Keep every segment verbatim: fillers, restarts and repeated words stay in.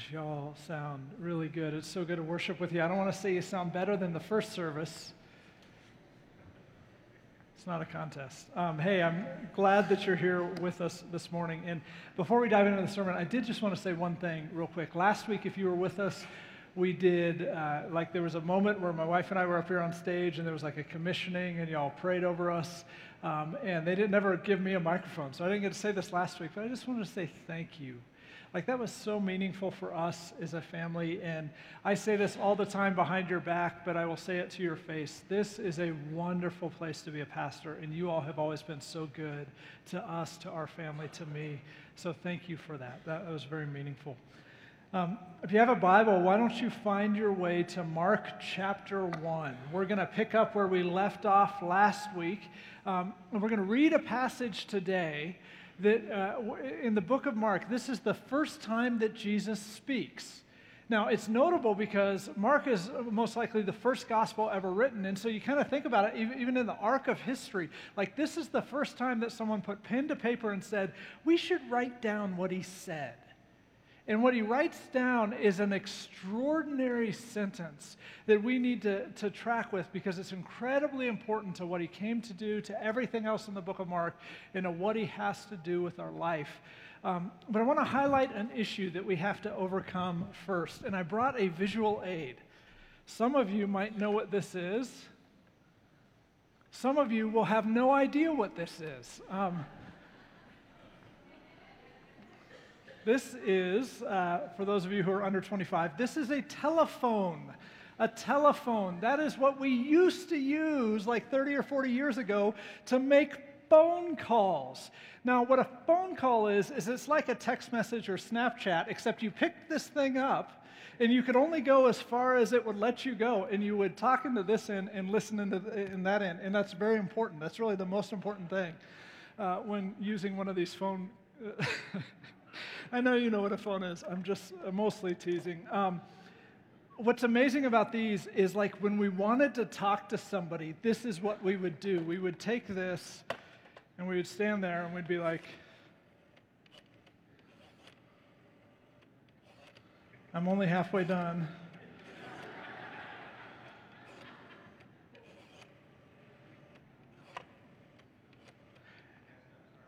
Gosh, y'all sound really good. It's so good to worship with you. I don't want to say you sound better than the first service. It's not a contest. Um, hey, I'm glad that you're here with us this morning. And before we dive into the sermon, I did just want to say one thing real quick. Last week, if you were with us, we did, uh, like there was a moment where my wife and I were up here on stage and there was like a commissioning and y'all prayed over us. Um, and they didn't ever give me a microphone. So I didn't get to say this last week, but I just wanted to say thank you. Like, that was so meaningful for us as a family, and I say this all the time behind your back, but I will say it to your face. This is a wonderful place to be a pastor, and you all have always been so good to us, to our family, to me. So thank you for that. That was very meaningful. Um, if you have a Bible, why don't you find your way to Mark chapter one. We're going to pick up where we left off last week, um, and we're going to read a passage today that uh, in the book of Mark, this is the first time that Jesus speaks. Now, it's notable because Mark is most likely the first gospel ever written, and so you kind of think about it, even in the arc of history, like this is the first time that someone put pen to paper and said, we should write down what he said. And what he writes down is an extraordinary sentence that we need to, to track with because it's incredibly important to what he came to do, to everything else in the book of Mark, and to what he has to do with our life. Um, but I want to highlight an issue that we have to overcome first, and I brought a visual aid. Some of you might know what this is. Some of you will have no idea what this is. Um, This is, uh, for those of you who are under twenty-five, this is a telephone, a telephone. That is what we used to use like thirty or forty years ago to make phone calls. Now, what a phone call is, is it's like a text message or Snapchat, except you pick this thing up, and you could only go as far as it would let you go, and you would talk into this end and listen into the, in that end, and that's very important. That's really the most important thing uh, when using one of these phone I know you know what a phone is. I'm just mostly teasing. Um, what's amazing about these is, like, when we wanted to talk to somebody, this is what we would do. We would take this, and we would stand there, and we'd be like, I'm only halfway done.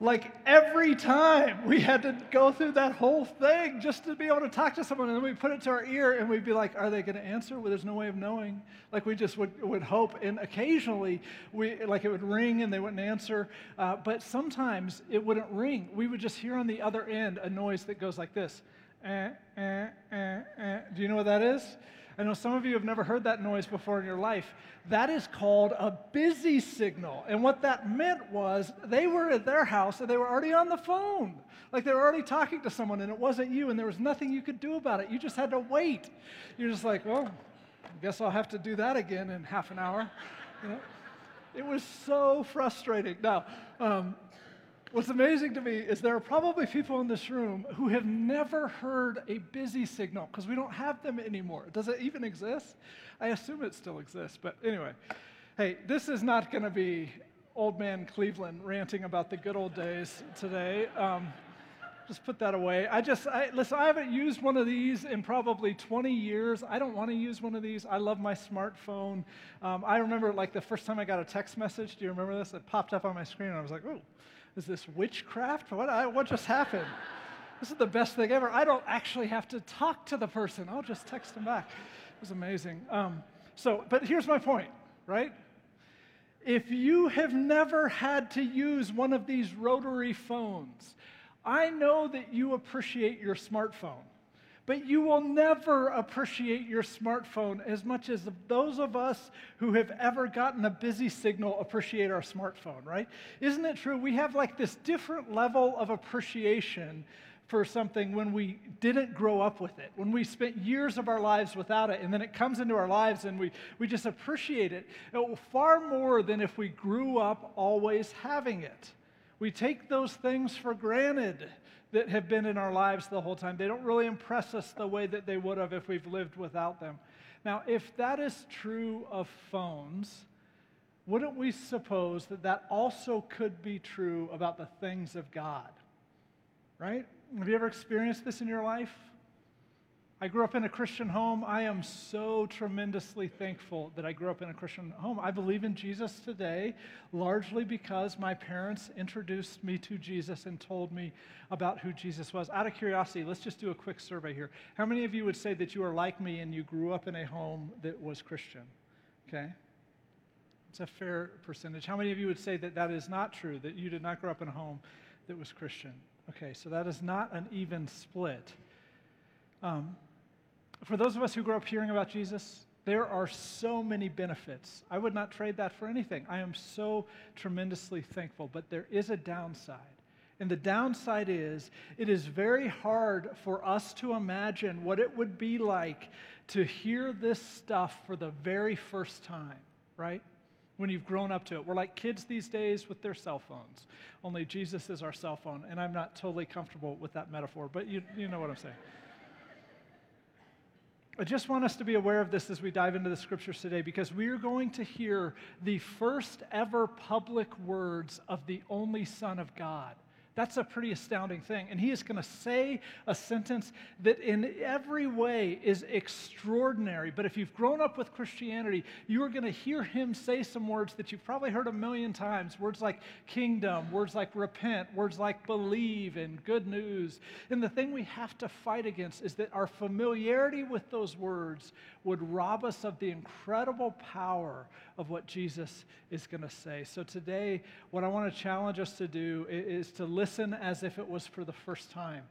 Like, every time we had to go through that whole thing just to be able to talk to someone, and then we put it to our ear, and we'd be like, are they going to answer? Well, there's no way of knowing. Like, we just would, would hope, and occasionally, we like, it would ring, and they wouldn't answer, uh, but sometimes it wouldn't ring. We would just hear on the other end a noise that goes like this. Eh, eh, eh, eh. Do you know what that is? I know some of you have never heard that noise before in your life. That is called a busy signal. And what that meant was they were at their house and they were already on the phone. Like, they were already talking to someone and it wasn't you and there was nothing you could do about it. You just had to wait. You're just like, well, I guess I'll have to do that again in half an hour. You know? It was so frustrating. Now, um, what's amazing to me is there are probably people in this room who have never heard a busy signal because we don't have them anymore. Does it even exist? I assume it still exists, but anyway. Hey, this is not going to be old man Cleveland ranting about the good old days today. Um, just put that away. I just, I, listen, I haven't used one of these in probably twenty years. I don't want to use one of these. I love my smartphone. Um, I remember, like, the first time I got a text message, do you remember this? It popped up on my screen and I was like, ooh. Is this witchcraft? What, I, what just happened? This is the best thing ever. I don't actually have to talk to the person. I'll just text them back. It was amazing. Um, so, but here's my point, right? If you have never had to use one of these rotary phones, I know that you appreciate your smartphone. But you will never appreciate your smartphone as much as those of us who have ever gotten a busy signal appreciate our smartphone, right? Isn't it true? We have like this different level of appreciation for something when we didn't grow up with it, when we spent years of our lives without it, and then it comes into our lives and we, we just appreciate it far more than if we grew up always having it. We take those things for granted that have been in our lives the whole time. They don't really impress us the way that they would have if we've lived without them. Now, if that is true of phones, wouldn't we suppose that that also could be true about the things of God, right? Have you ever experienced this in your life? I grew up in a Christian home. I am so tremendously thankful that I grew up in a Christian home. I believe in Jesus today, largely because my parents introduced me to Jesus and told me about who Jesus was. Out of curiosity, let's just do a quick survey here. How many of you would say that you are like me and you grew up in a home that was Christian? Okay. It's a fair percentage. How many of you would say that that is not true, that you did not grow up in a home that was Christian? Okay, so that is not an even split. Um, For those of us who grew up hearing about Jesus, there are so many benefits. I would not trade that for anything. I am so tremendously thankful, but there is a downside. And the downside is, it is very hard for us to imagine what it would be like to hear this stuff for the very first time, right? When you've grown up to it. We're like kids these days with their cell phones, only Jesus is our cell phone, and I'm not totally comfortable with that metaphor, but you, you know what I'm saying. I just want us to be aware of this as we dive into the scriptures today, because we are going to hear the first ever public words of the only Son of God. That's a pretty astounding thing. And he is going to say a sentence that in every way is extraordinary. But if you've grown up with Christianity, you are going to hear him say some words that you've probably heard a million times. Words like kingdom, words like repent, words like believe and good news. And the thing we have to fight against is that our familiarity with those words would rob us of the incredible power of what Jesus is going to say. So today, what I want to challenge us to do is to live Listen as if it was for the first time,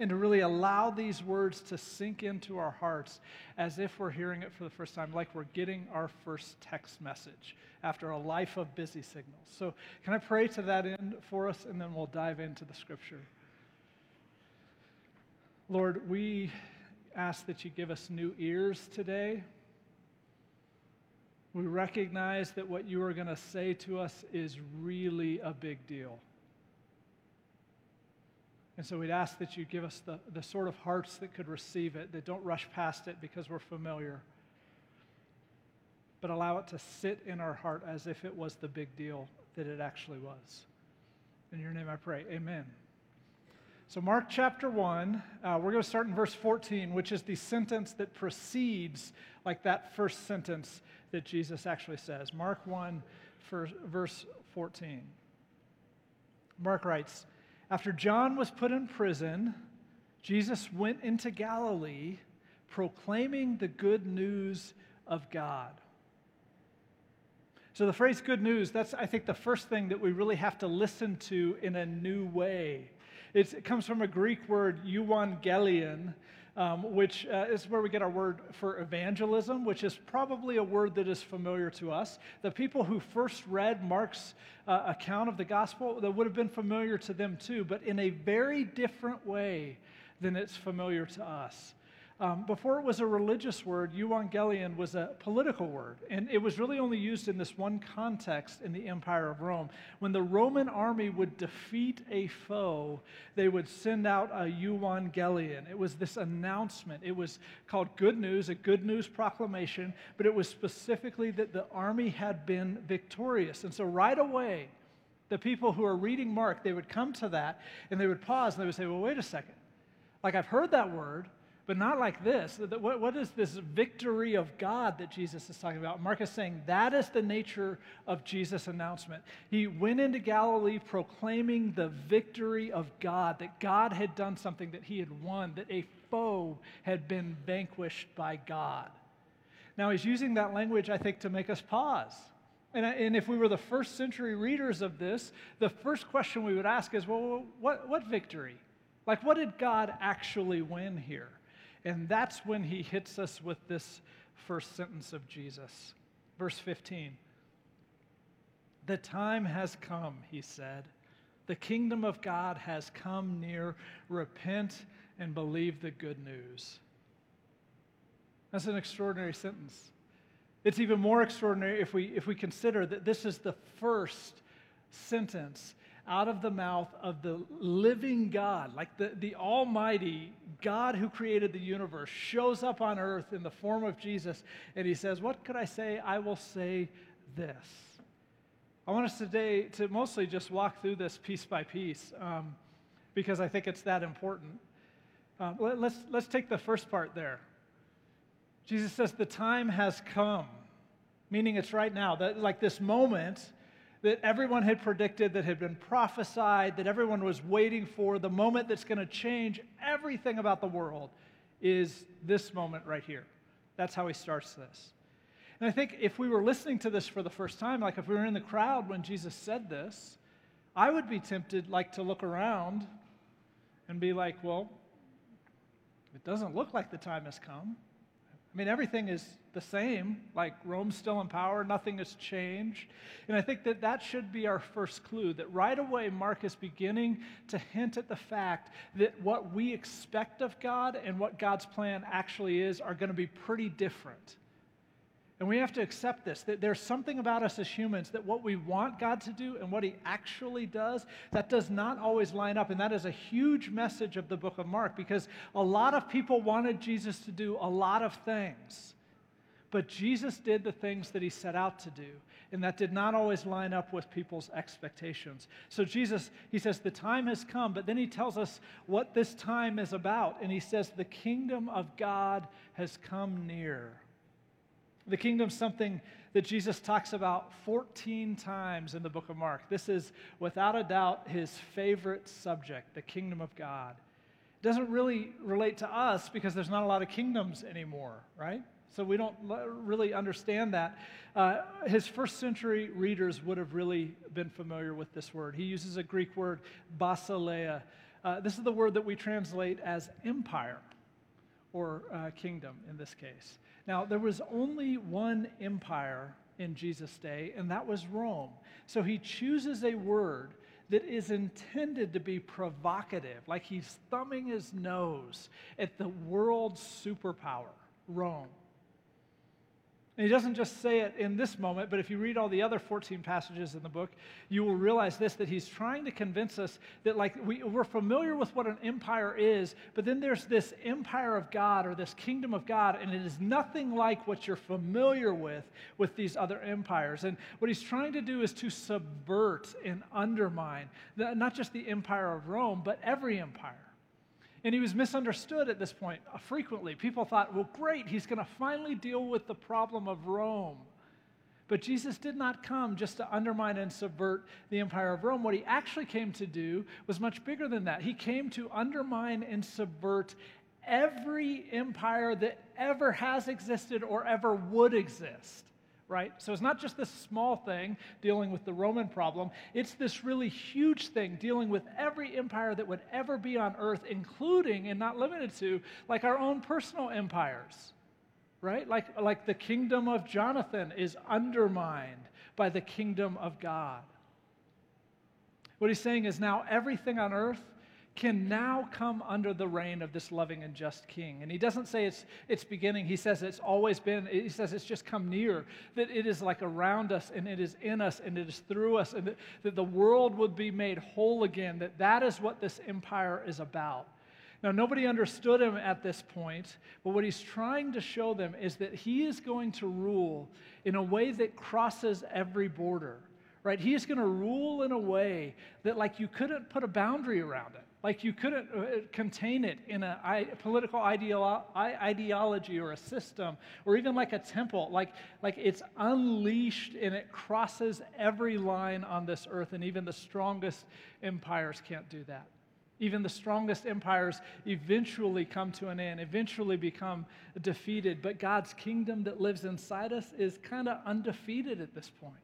and to really allow these words to sink into our hearts as if we're hearing it for the first time, like we're getting our first text message after a life of busy signals. So can I pray to that end for us, and then we'll dive into the scripture. Lord, we ask that you give us new ears today. We recognize that what you are going to say to us is really a big deal. And so we'd ask that you give us the, the sort of hearts that could receive it, that don't rush past it because we're familiar, but allow it to sit in our heart as if it was the big deal that it actually was. In your name I pray, amen. So Mark chapter one, uh, we're going to start in verse fourteen, which is the sentence that precedes like that first sentence that Jesus actually says. Mark one, verse fourteen. Mark writes, "After John was put in prison, Jesus went into Galilee, proclaiming the good news of God." So the phrase good news, that's, I think, the first thing that we really have to listen to in a new way. It's, it comes from a Greek word, euangelion, um, which uh, is where we get our word for evangelism, which is probably a word that is familiar to us. The people who first read Mark's uh, account of the gospel, that would have been familiar to them too, but in a very different way than it's familiar to us. Um, before it was a religious word, euangelion was a political word, and it was really only used in this one context in the Empire of Rome. When the Roman army would defeat a foe, they would send out a euangelion. It was this announcement. It was called good news, a good news proclamation, but it was specifically that the army had been victorious. And so right away, the people who are reading Mark, they would come to that, and they would pause, and they would say, well, wait a second. Like, I've heard that word, but not like this. What, what is this victory of God that Jesus is talking about? Mark is saying that is the nature of Jesus' announcement. He went into Galilee proclaiming the victory of God, that God had done something, that he had won, that a foe had been vanquished by God. Now, he's using that language, I think, to make us pause. And, and if we were the first century readers of this, the first question we would ask is, well, what, what victory? Like, what did God actually win here? And that's when he hits us with this first sentence of Jesus. Verse fifteen, "The time has come," he said. "The kingdom of God has come near. Repent and believe the good news." That's an extraordinary sentence. It's even more extraordinary if we, if we consider that this is the first sentence out of the mouth of the living God, like the, the almighty God who created the universe, shows up on earth in the form of Jesus, and he says, what could I say? I will say this. I want us today to mostly just walk through this piece by piece, um, because I think it's that important. Uh, let, let's, let's take the first part there. Jesus says, the time has come, meaning it's right now. That, like this moment that everyone had predicted, that had been prophesied, that everyone was waiting for, the moment that's going to change everything about the world is this moment right here. That's how he starts this. And I think if we were listening to this for the first time, like if we were in the crowd when Jesus said this, I would be tempted like to look around and be like, well, it doesn't look like the time has come. I mean, everything is the same, like Rome's still in power, nothing has changed. And I think that that should be our first clue, that right away Mark is beginning to hint at the fact that what we expect of God and what God's plan actually is are going to be pretty different. And we have to accept this, that there's something about us as humans, that what we want God to do and what he actually does, that does not always line up. And that is a huge message of the book of Mark, because a lot of people wanted Jesus to do a lot of things. But Jesus did the things that he set out to do, and that did not always line up with people's expectations. So Jesus, he says, the time has come, but then he tells us what this time is about. And he says, the kingdom of God has come near. The kingdom is something that Jesus talks about fourteen times in the book of Mark. This is, without a doubt, his favorite subject, the kingdom of God. It doesn't really relate to us because there's not a lot of kingdoms anymore, right? So we don't really understand that. Uh, his first century readers would have really been familiar with this word. He uses a Greek word, basileia. Uh, this is the word that we translate as empire or uh, kingdom in this case. Now, there was only one empire in Jesus' day, and that was Rome. So he chooses a word that is intended to be provocative, like he's thumbing his nose at the world's superpower, Rome. And he doesn't just say it in this moment, but if you read all the other fourteen passages in the book, you will realize this, that he's trying to convince us that, like, we, we're familiar with what an empire is, but then there's this empire of God or this kingdom of God, and it is nothing like what you're familiar with with these other empires. And what he's trying to do is to subvert and undermine the, not just the empire of Rome, but every empire. And he was misunderstood at this point frequently. People thought, well, great, he's going to finally deal with the problem of Rome. But Jesus did not come just to undermine and subvert the empire of Rome. What he actually came to do was much bigger than that. He came to undermine and subvert every empire that ever has existed or ever would exist. Right? So it's not just this small thing dealing with the Roman problem. It's this really huge thing dealing with every empire that would ever be on earth, including and not limited to, like, our own personal empires. Right? Like, like the kingdom of Jonathan is undermined by the kingdom of God. What he's saying is now everything on earth can now come under the reign of this loving and just king. And he doesn't say it's it's beginning. He says it's always been. He says it's just come near, that it is like around us, and it is in us, and it is through us, and that, that the world would be made whole again, that that is what this empire is about. Now, nobody understood him at this point, but what he's trying to show them is that he is going to rule in a way that crosses every border. Right? He is going to rule in a way that, like, you couldn't put a boundary around it. Like, you couldn't contain it in a political ideology or a system or even like a temple. Like, like it's unleashed, and it crosses every line on this earth, and even the strongest empires can't do that. Even the strongest empires eventually come to an end, eventually become defeated. But God's kingdom that lives inside us is kind of undefeated at this point,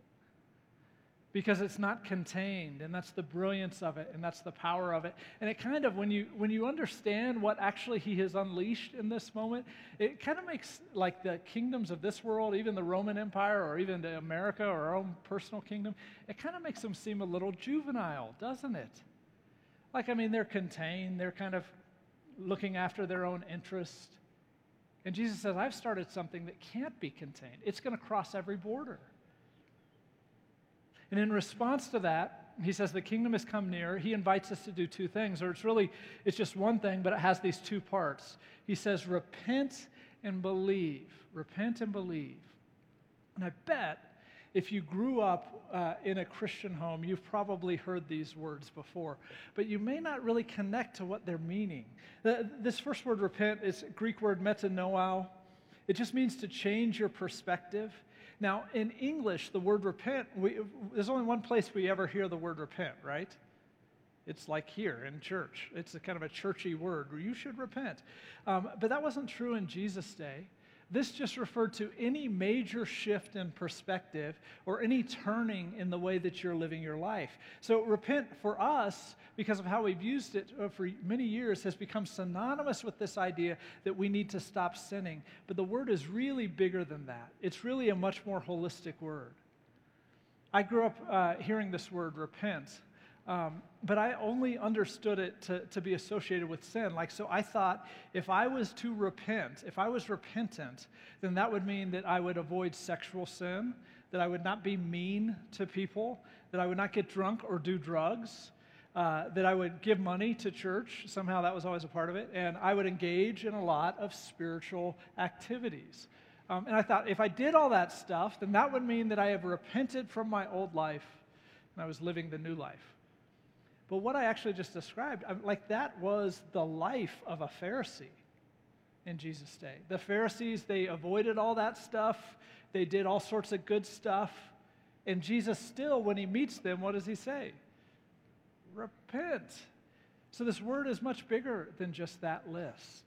because it's not contained, and that's the brilliance of it, and that's the power of it. And it kind of, when you when you understand what actually he has unleashed in this moment, it kind of makes, like, the kingdoms of this world, even the Roman Empire or even the America or our own personal kingdom, it kind of makes them seem a little juvenile, doesn't it? Like, I mean, they're contained, they're kind of looking after their own interest. And Jesus says, I've started something that can't be contained. It's going to cross every border. And in response to that, he says the kingdom has come near. He invites us to do two things, or it's really, it's just one thing, but it has these two parts. He says, repent and believe. Repent and believe. And I bet If you grew up uh, in a Christian home, you've probably heard these words before, but you may not really connect to what they're meaning. The, this first word, repent, is Greek word metanoao. It just means to change your perspective. Now, in English, the word repent, we, there's only one place we ever hear the word repent, right? It's like here in church. It's a kind of a churchy word. You should repent. Um, but that wasn't true in Jesus' day. This just referred to any major shift in perspective or any turning in the way that you're living your life. So repent for us, because of how we've used it for many years, has become synonymous with this idea that we need to stop sinning. But the word is really bigger than that. It's really a much more holistic word. I grew up uh, hearing this word, repent, um, but I only understood it to, to be associated with sin. Like, so I thought if I was to repent, if I was repentant, then that would mean that I would avoid sexual sin, that I would not be mean to people, that I would not get drunk or do drugs, uh, that I would give money to church. Somehow that was always a part of it. And I would engage in a lot of spiritual activities. Um, and I thought if I did all that stuff, then that would mean that I have repented from my old life and I was living the new life. But what I actually just described, like that was the life of a Pharisee in Jesus' day. The Pharisees, they avoided all that stuff. They did all sorts of good stuff. And Jesus still, when he meets them, what does he say? Repent. So this word is much bigger than just that list.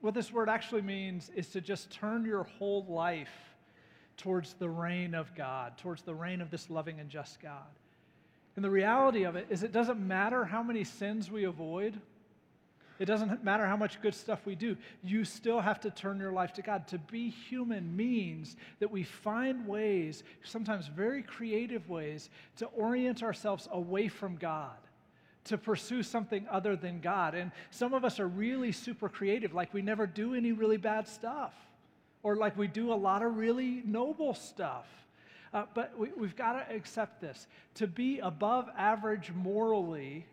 What this word actually means is to just turn your whole life towards the reign of God, towards the reign of this loving and just God. And the reality of it is it doesn't matter how many sins we avoid. It doesn't matter how much good stuff we do. You still have to turn your life to God. To be human means that we find ways, sometimes very creative ways, to orient ourselves away from God, to pursue something other than God. And some of us are really super creative, like we never do any really bad stuff, or like we do a lot of really noble stuff. Uh, but we, we've got to accept this. To be above average morally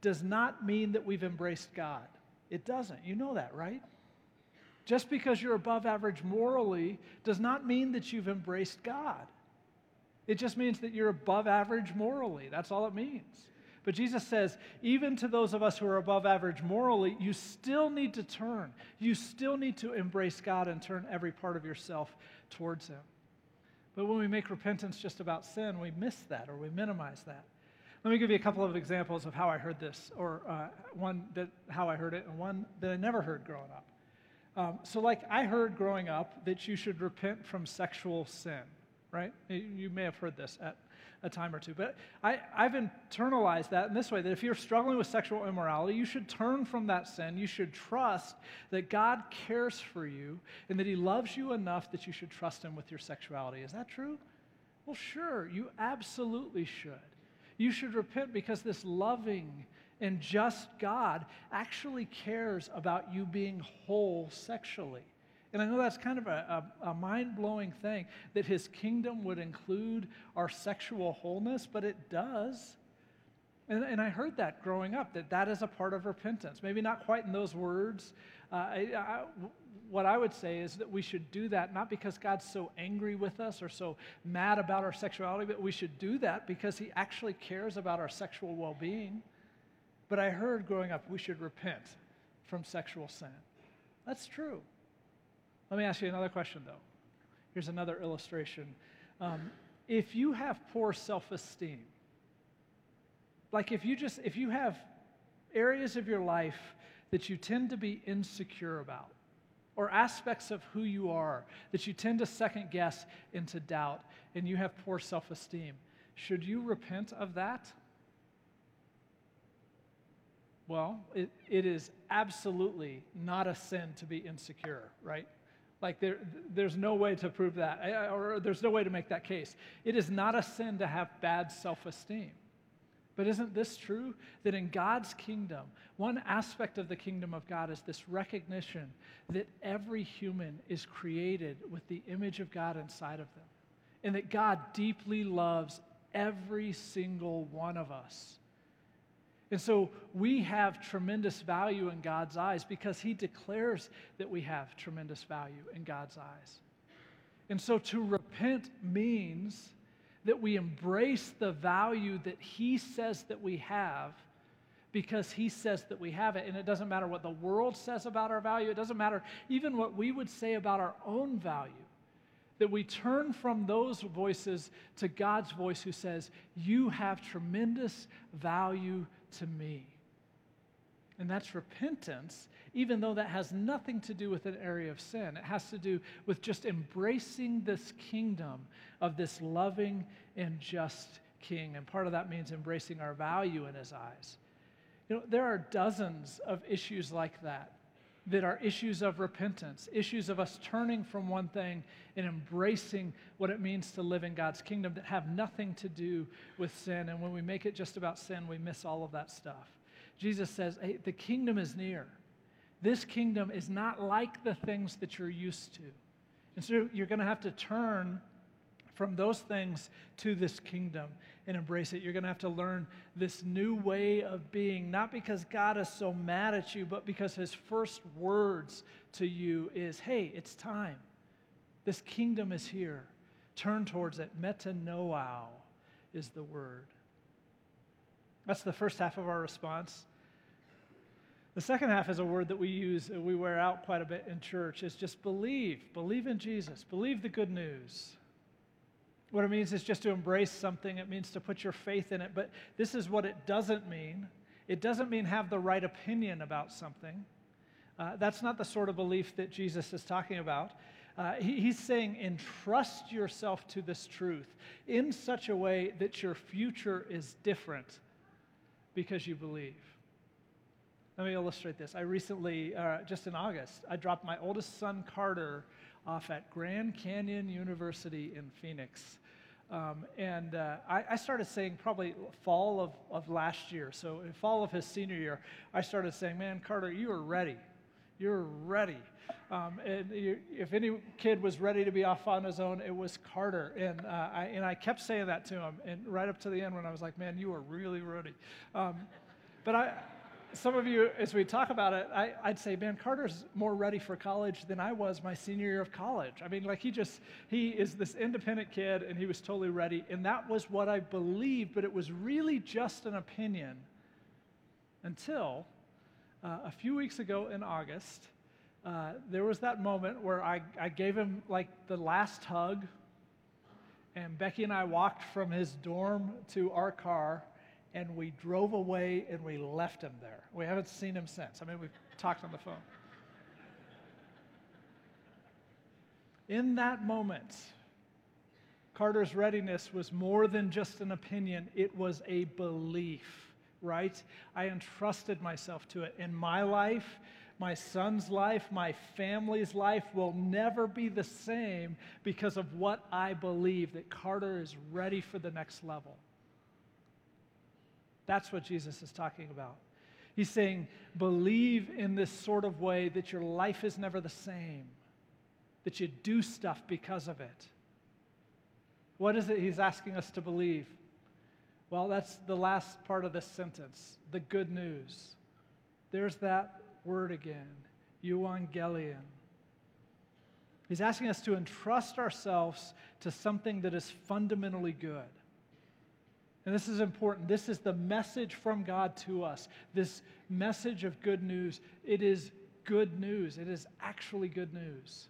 does not mean that we've embraced God. It doesn't. You know that, right? Just because you're above average morally does not mean that you've embraced God. It just means that you're above average morally. That's all it means. But Jesus says, even to those of us who are above average morally, you still need to turn. You still need to embrace God and turn every part of yourself towards Him. But when we make repentance just about sin, we miss that or we minimize that. Let me give you a couple of examples of how I heard this, or uh, one that how I heard it and one that I never heard growing up. Um, so like I heard growing up that you should repent from sexual sin, right? You may have heard this at a time or two, but I, I've internalized that in this way, that if you're struggling with sexual immorality, you should turn from that sin. You should trust that God cares for you and that He loves you enough that you should trust Him with your sexuality. Is that true? Well, sure, you absolutely should. You should repent because this loving and just God actually cares about you being whole sexually. And I know that's kind of a, a, a mind-blowing thing, that His kingdom would include our sexual wholeness, but it does. And, and I heard that growing up, that that is a part of repentance. Maybe not quite in those words. Uh, I, I, what I would say is that we should do that not because God's so angry with us or so mad about our sexuality, but we should do that because He actually cares about our sexual well-being. But I heard growing up we should repent from sexual sin. That's true. Let me ask you another question, though. Here's another illustration. Um, if you have poor self-esteem, like if you just, if you have areas of your life that you tend to be insecure about, or aspects of who you are that you tend to second guess and to doubt, and you have poor self-esteem, should you repent of that? Well, it, it is absolutely not a sin to be insecure, right? Like there, there's no way to prove that, or there's no way to make that case. It is not a sin to have bad self-esteem. But isn't this true? That in God's kingdom, one aspect of the kingdom of God is this recognition that every human is created with the image of God inside of them, and that God deeply loves every single one of us. And so we have tremendous value in God's eyes because He declares that we have tremendous value in God's eyes. And so to repent means that we embrace the value that he says that we have, because he says that we have it. And it doesn't matter what the world says about our value. It doesn't matter even what we would say about our own value. That we turn from those voices to God's voice who says, you have tremendous value to me. And that's repentance, even though that has nothing to do with an area of sin. It has to do with just embracing this kingdom of this loving and just king. And part of that means embracing our value in his eyes. You know, there are dozens of issues like that, that are issues of repentance, issues of us turning from one thing and embracing what it means to live in God's kingdom that have nothing to do with sin. And when we make it just about sin, we miss all of that stuff. Jesus says, hey, the kingdom is near. This kingdom is not like the things that you're used to. And so you're going to have to turn from those things to this kingdom and embrace it. You're going to have to learn this new way of being, not because God is so mad at you, but because his first words to you is, hey, it's time. This kingdom is here. Turn towards it. Metanoao is the word. That's the first half of our response. The second half is a word that we use, we wear out quite a bit in church, is just believe. Believe in Jesus. Believe the good news. What it means is just to embrace something. It means to put your faith in it. But this is what it doesn't mean. It doesn't mean have the right opinion about something. Uh, that's not the sort of belief that Jesus is talking about. Uh, he, he's saying entrust yourself to this truth in such a way that your future is different because you believe. Let me illustrate this. I recently, uh, just in August, I dropped my oldest son, Carter, off at Grand Canyon University in Phoenix. Um, and uh, I, I started saying probably fall of, of last year, so in fall of his senior year, I started saying, man, Carter, you are ready. You're ready. Um, and you, if any kid was ready to be off on his own, it was Carter. And uh, I and I kept saying that to him. And right up to the end when I was like, man, you are really ready. Um, but I, some of you, as we talk about it, I, I'd say, man, Carter's more ready for college than I was my senior year of college. I mean, like he just, he is this independent kid and he was totally ready. And that was what I believed, but it was really just an opinion until Uh, a few weeks ago in August, uh, there was that moment where I, I gave him like the last hug, and Becky and I walked from his dorm to our car, and we drove away and we left him there. We haven't seen him since. I mean, we've talked on the phone. In that moment, Carter's readiness was more than just an opinion. It was a belief. Right? I entrusted myself to it. And my life, my son's life, my family's life will never be the same because of what I believe, that Carter is ready for the next level. That's what Jesus is talking about. He's saying, believe in this sort of way that your life is never the same, that you do stuff because of it. What is it he's asking us to believe? Well, that's the last part of this sentence, the good news. There's that word again, euangelion. He's asking us to entrust ourselves to something that is fundamentally good. And this is important. This is the message from God to us, this message of good news. It is good news. It is actually good news.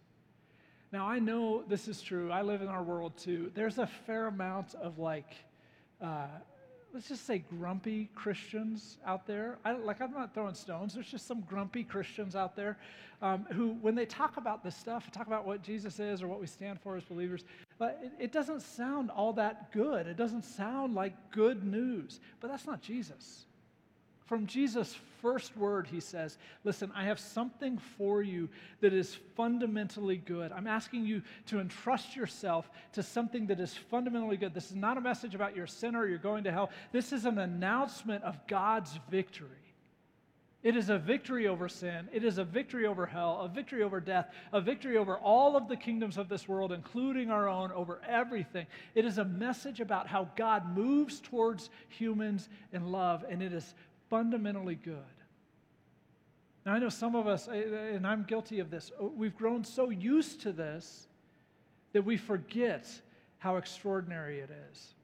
Now, I know this is true. I live in our world, too. There's a fair amount of, like, uh, let's just say grumpy Christians out there. I, like, I'm not throwing stones. There's just some grumpy Christians out there um, who, when they talk about this stuff, talk about what Jesus is or what we stand for as believers, but it, it doesn't sound all that good. It doesn't sound like good news, but that's not Jesus. From Jesus' first word, he says, listen, I have something for you that is fundamentally good. I'm asking you to entrust yourself to something that is fundamentally good. This is not a message about your sin or you're going to hell. This is an announcement of God's victory. It is a victory over sin. It is a victory over hell, a victory over death, a victory over all of the kingdoms of this world, including our own, over everything. It is a message about how God moves towards humans in love, and it is fundamentally good. Now, I know some of us, and I'm guilty of this, we've grown so used to this that we forget how extraordinary it is.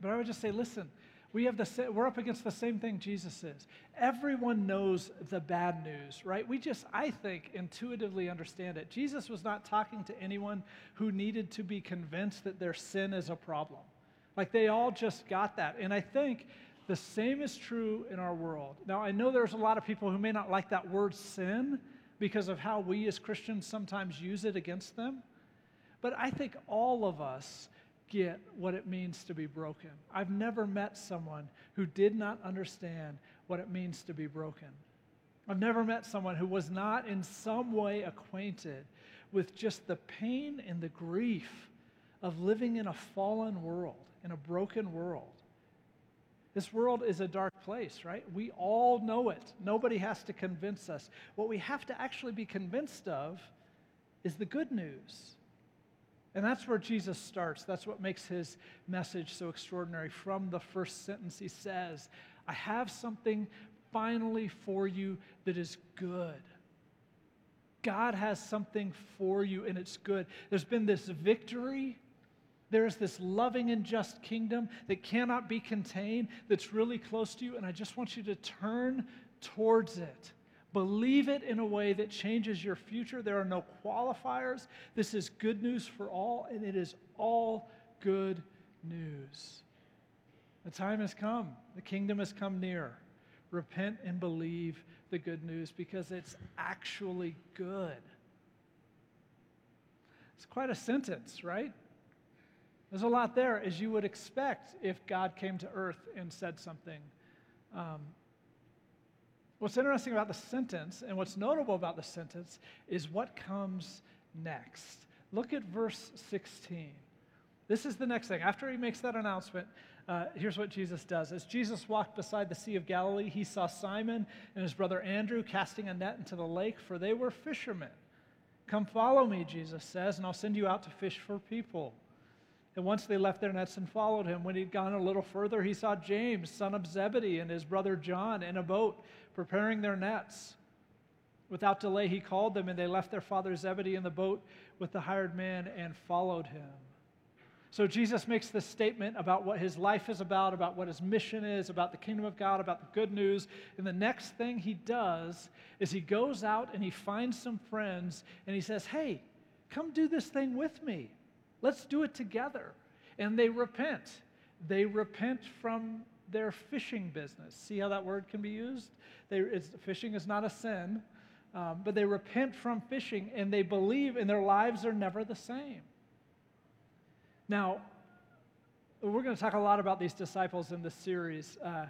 But I would just say, listen, we have the we're up against the same thing Jesus is. Everyone knows the bad news, right? We just, I think, intuitively understand it. Jesus was not talking to anyone who needed to be convinced that their sin is a problem. Like, they all just got that. And I think the same is true in our world. Now, I know there's a lot of people who may not like that word sin because of how we as Christians sometimes use it against them. But I think all of us get what it means to be broken. I've never met someone who did not understand what it means to be broken. I've never met someone who was not in some way acquainted with just the pain and the grief of living in a fallen world, in a broken world. This world is a dark place, right? We all know it. Nobody has to convince us. What we have to actually be convinced of is the good news. And that's where Jesus starts. That's what makes his message so extraordinary. From the first sentence, he says, I have something finally for you that is good. God has something for you, and it's good. There's been this victory. There is this loving and just kingdom that cannot be contained, that's really close to you, and I just want you to turn towards it. Believe it in a way that changes your future. There are no qualifiers. This is good news for all, and it is all good news. The time has come. The kingdom has come near. Repent and believe the good news, because it's actually good. It's quite a sentence, right? There's a lot there, as you would expect if God came to earth and said something. Um, What's interesting about the sentence, and what's notable about the sentence, is what comes next. Look at verse sixteen. This is the next thing. After he makes that announcement, uh, here's what Jesus does. As Jesus walked beside the Sea of Galilee, he saw Simon and his brother Andrew casting a net into the lake, for they were fishermen. Come follow me, Jesus says, and I'll send you out to fish for people. And once they left their nets and followed him. When he'd gone a little further, he saw James, son of Zebedee, and his brother John in a boat preparing their nets. Without delay, he called them, and they left their father Zebedee in the boat with the hired man and followed him. So Jesus makes this statement about what his life is about, about what his mission is, about the kingdom of God, about the good news. And the next thing he does is he goes out and he finds some friends, and he says, hey, come do this thing with me. Let's do it together. And they repent. They repent from their fishing business. See how that word can be used? They, it's, fishing is not a sin, um, but they repent from fishing, and they believe, and their lives are never the same. Now, we're going to talk a lot about these disciples in this series. Uh,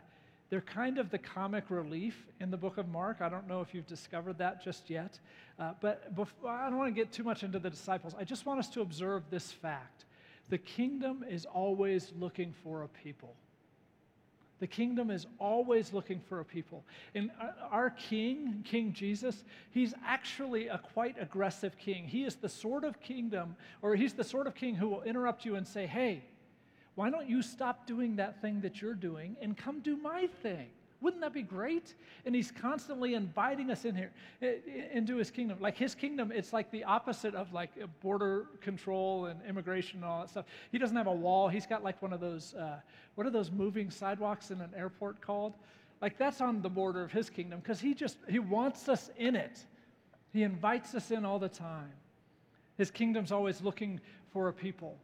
they're kind of the comic relief in the book of Mark. I don't know if you've discovered that just yet. Uh, but before, I don't want to get too much into the disciples. I just want us to observe this fact. The kingdom is always looking for a people. The kingdom is always looking for a people. And our king, King Jesus, he's actually a quite aggressive king. He is the sort of kingdom, or he's the sort of king who will interrupt you and say, hey, why don't you stop doing that thing that you're doing and come do my thing? Wouldn't that be great? And he's constantly inviting us in here, into his kingdom. Like, his kingdom, it's like the opposite of like border control and immigration and all that stuff. He doesn't have a wall. He's got like one of those, uh, what are those moving sidewalks in an airport called? Like, that's on the border of his kingdom, because he just, he wants us in it. He invites us in all the time. His kingdom's always looking for a people.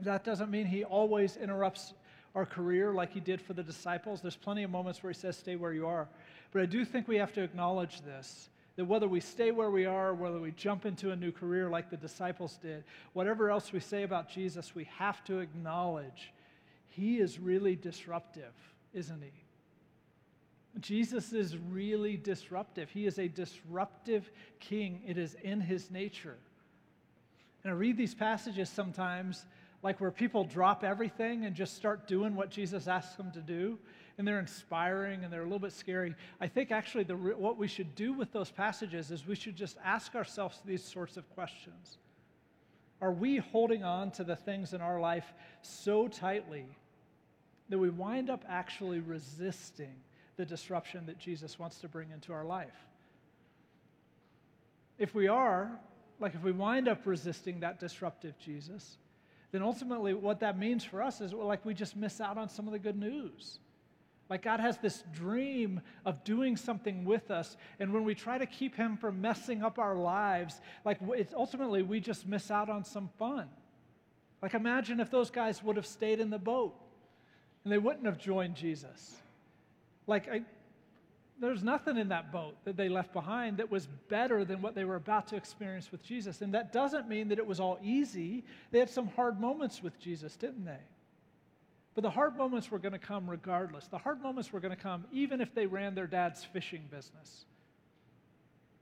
That doesn't mean he always interrupts our career like he did for the disciples. There's plenty of moments where he says, stay where you are. But I do think we have to acknowledge this, that whether we stay where we are, whether we jump into a new career like the disciples did, whatever else we say about Jesus, we have to acknowledge he is really disruptive, isn't he? Jesus is really disruptive. He is a disruptive king. It is in his nature. And I read these passages sometimes, like where people drop everything and just start doing what Jesus asks them to do, and they're inspiring and they're a little bit scary. I think actually the, what we should do with those passages is we should just ask ourselves these sorts of questions. Are we holding on to the things in our life so tightly that we wind up actually resisting the disruption that Jesus wants to bring into our life? If we are, like if we wind up resisting that disruptive Jesus, then ultimately what that means for us is well, like we just miss out on some of the good news. Like God has this dream of doing something with us, and when we try to keep him from messing up our lives, like it's ultimately we just miss out on some fun. Like imagine if those guys would have stayed in the boat and they wouldn't have joined Jesus. Like I, there's nothing in that boat that they left behind that was better than what they were about to experience with Jesus. And that doesn't mean that it was all easy. They had some hard moments with Jesus, didn't they? But the hard moments were going to come regardless. The hard moments were going to come even if they ran their dad's fishing business.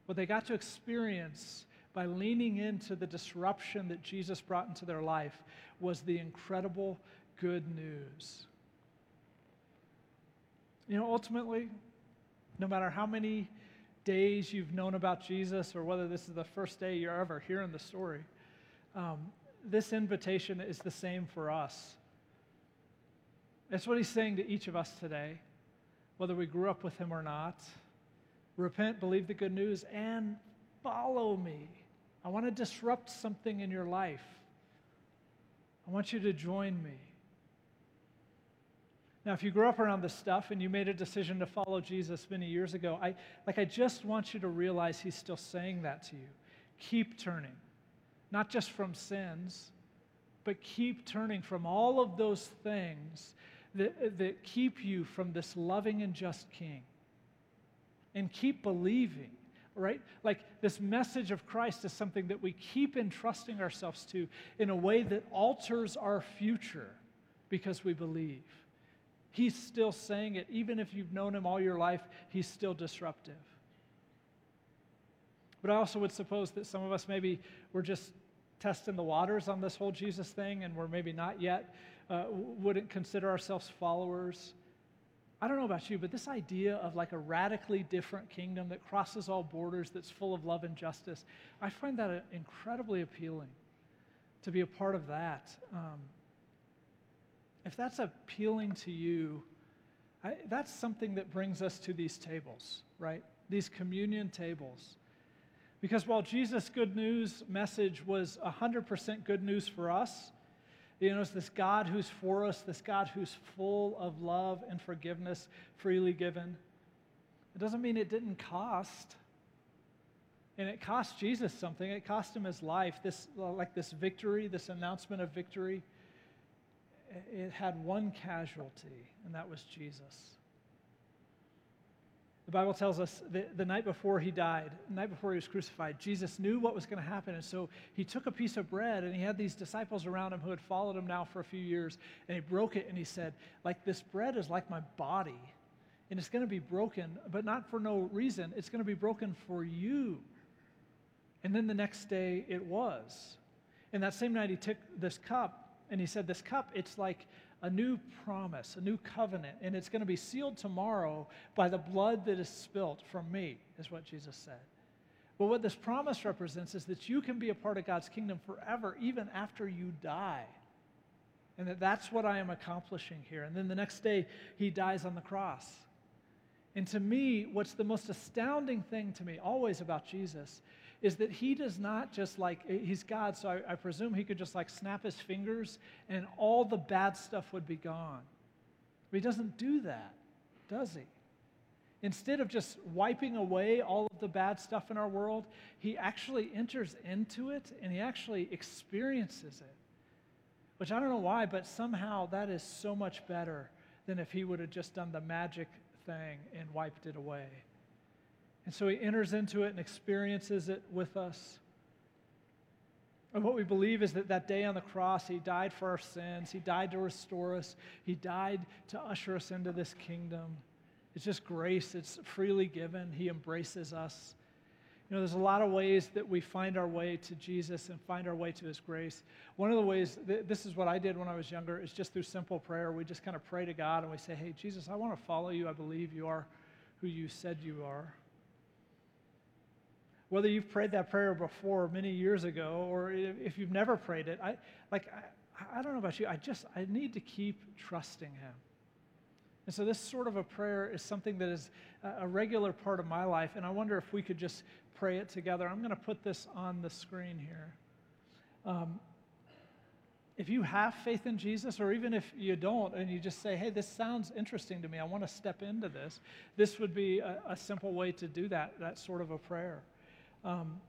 What they got to experience by leaning into the disruption that Jesus brought into their life was the incredible good news. You know, ultimately, no matter how many days you've known about Jesus or whether this is the first day you're ever hearing the story, um, this invitation is the same for us. That's what he's saying to each of us today, whether we grew up with him or not. Repent, believe the good news, and follow me. I want to disrupt something in your life. I want you to join me. Now, if you grew up around this stuff and you made a decision to follow Jesus many years ago, I, like, I just want you to realize he's still saying that to you. Keep turning, not just from sins, but keep turning from all of those things that, that keep you from this loving and just King. And keep believing, right? Like this message of Christ is something that we keep entrusting ourselves to in a way that alters our future because we believe. He's still saying it. Even if you've known him all your life, he's still disruptive. But I also would suppose that some of us maybe were just testing the waters on this whole Jesus thing, and we're maybe not yet, uh, wouldn't consider ourselves followers. I don't know about you, but this idea of like a radically different kingdom that crosses all borders, that's full of love and justice, I find that incredibly appealing to be a part of that. Um, if that's appealing to you, I, that's something that brings us to these tables, right? These communion tables. Because while Jesus' good news message was one hundred percent good news for us, you know, it's this God who's for us, this God who's full of love and forgiveness freely given. It doesn't mean it didn't cost. And it cost Jesus something. It cost him his life. This, like this victory, this announcement of victory, it had one casualty, and that was Jesus. The Bible tells us that the night before he died, the night before he was crucified, Jesus knew what was going to happen, and so he took a piece of bread, and he had these disciples around him who had followed him now for a few years, and he broke it, and he said, like, this bread is like my body, and it's going to be broken, but not for no reason. It's going to be broken for you. And then the next day, it was. And that same night, he took this cup, and he said, this cup, it's like a new promise, a new covenant, and it's going to be sealed tomorrow by the blood that is spilt from me, is what Jesus said. But what this promise represents is that you can be a part of God's kingdom forever, even after you die, and that that's what I am accomplishing here. And then the next day, he dies on the cross. And to me, what's the most astounding thing to me always about Jesus is that he does not just like, he's God, so I, I presume he could just like snap his fingers and all the bad stuff would be gone. But he doesn't do that, does he? Instead of just wiping away all of the bad stuff in our world, he actually enters into it and he actually experiences it, which I don't know why, but somehow that is so much better than if he would have just done the magic thing and wiped it away. And so he enters into it and experiences it with us. And what we believe is that that day on the cross, he died for our sins. He died to restore us. He died to usher us into this kingdom. It's just grace. It's freely given. He embraces us. You know, there's a lot of ways that we find our way to Jesus and find our way to his grace. One of the ways, th- this is what I did when I was younger, is just through simple prayer. We just kind of pray to God and we say, hey, Jesus, I want to follow you. I believe you are who you said you are. Whether you've prayed that prayer before many years ago or if you've never prayed it, I like I, I don't know about you, I just I need to keep trusting him. And so this sort of a prayer is something that is a regular part of my life, and I wonder if we could just pray it together. I'm going to put this on the screen here. Um, if you have faith in Jesus, or even if you don't, and you just say, hey, this sounds interesting to me, I want to step into this, this would be a, a simple way to do that, that sort of a prayer. Um,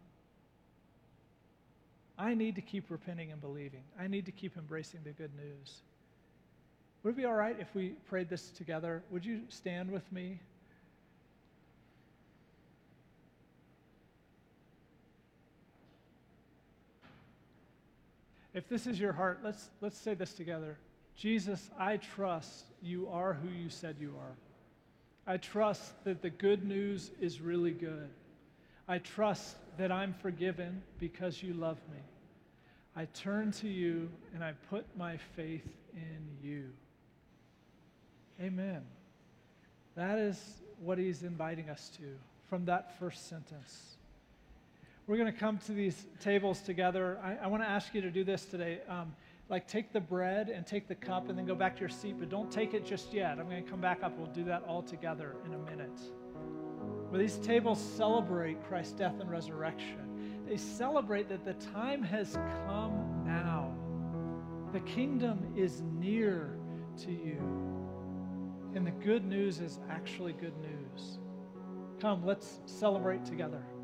I need to keep repenting and believing. I need to keep embracing the good news. Would it be all right if we prayed this together? Would you stand with me? If this is your heart, let's, let's say this together. Jesus, I trust you are who you said you are. I trust that the good news is really good. I trust that I'm forgiven because you love me. I turn to you and I put my faith in you. Amen. That is what he's inviting us to from that first sentence. We're going to come to these tables together. I, I want to ask you to do this today. Um, like take the bread and take the cup and then go back to your seat, but don't take it just yet. I'm going to come back up. We'll do that all together in a minute. But these tables celebrate Christ's death and resurrection. They celebrate that the time has come now. The kingdom is near to you. And the good news is actually good news. Come, let's celebrate together.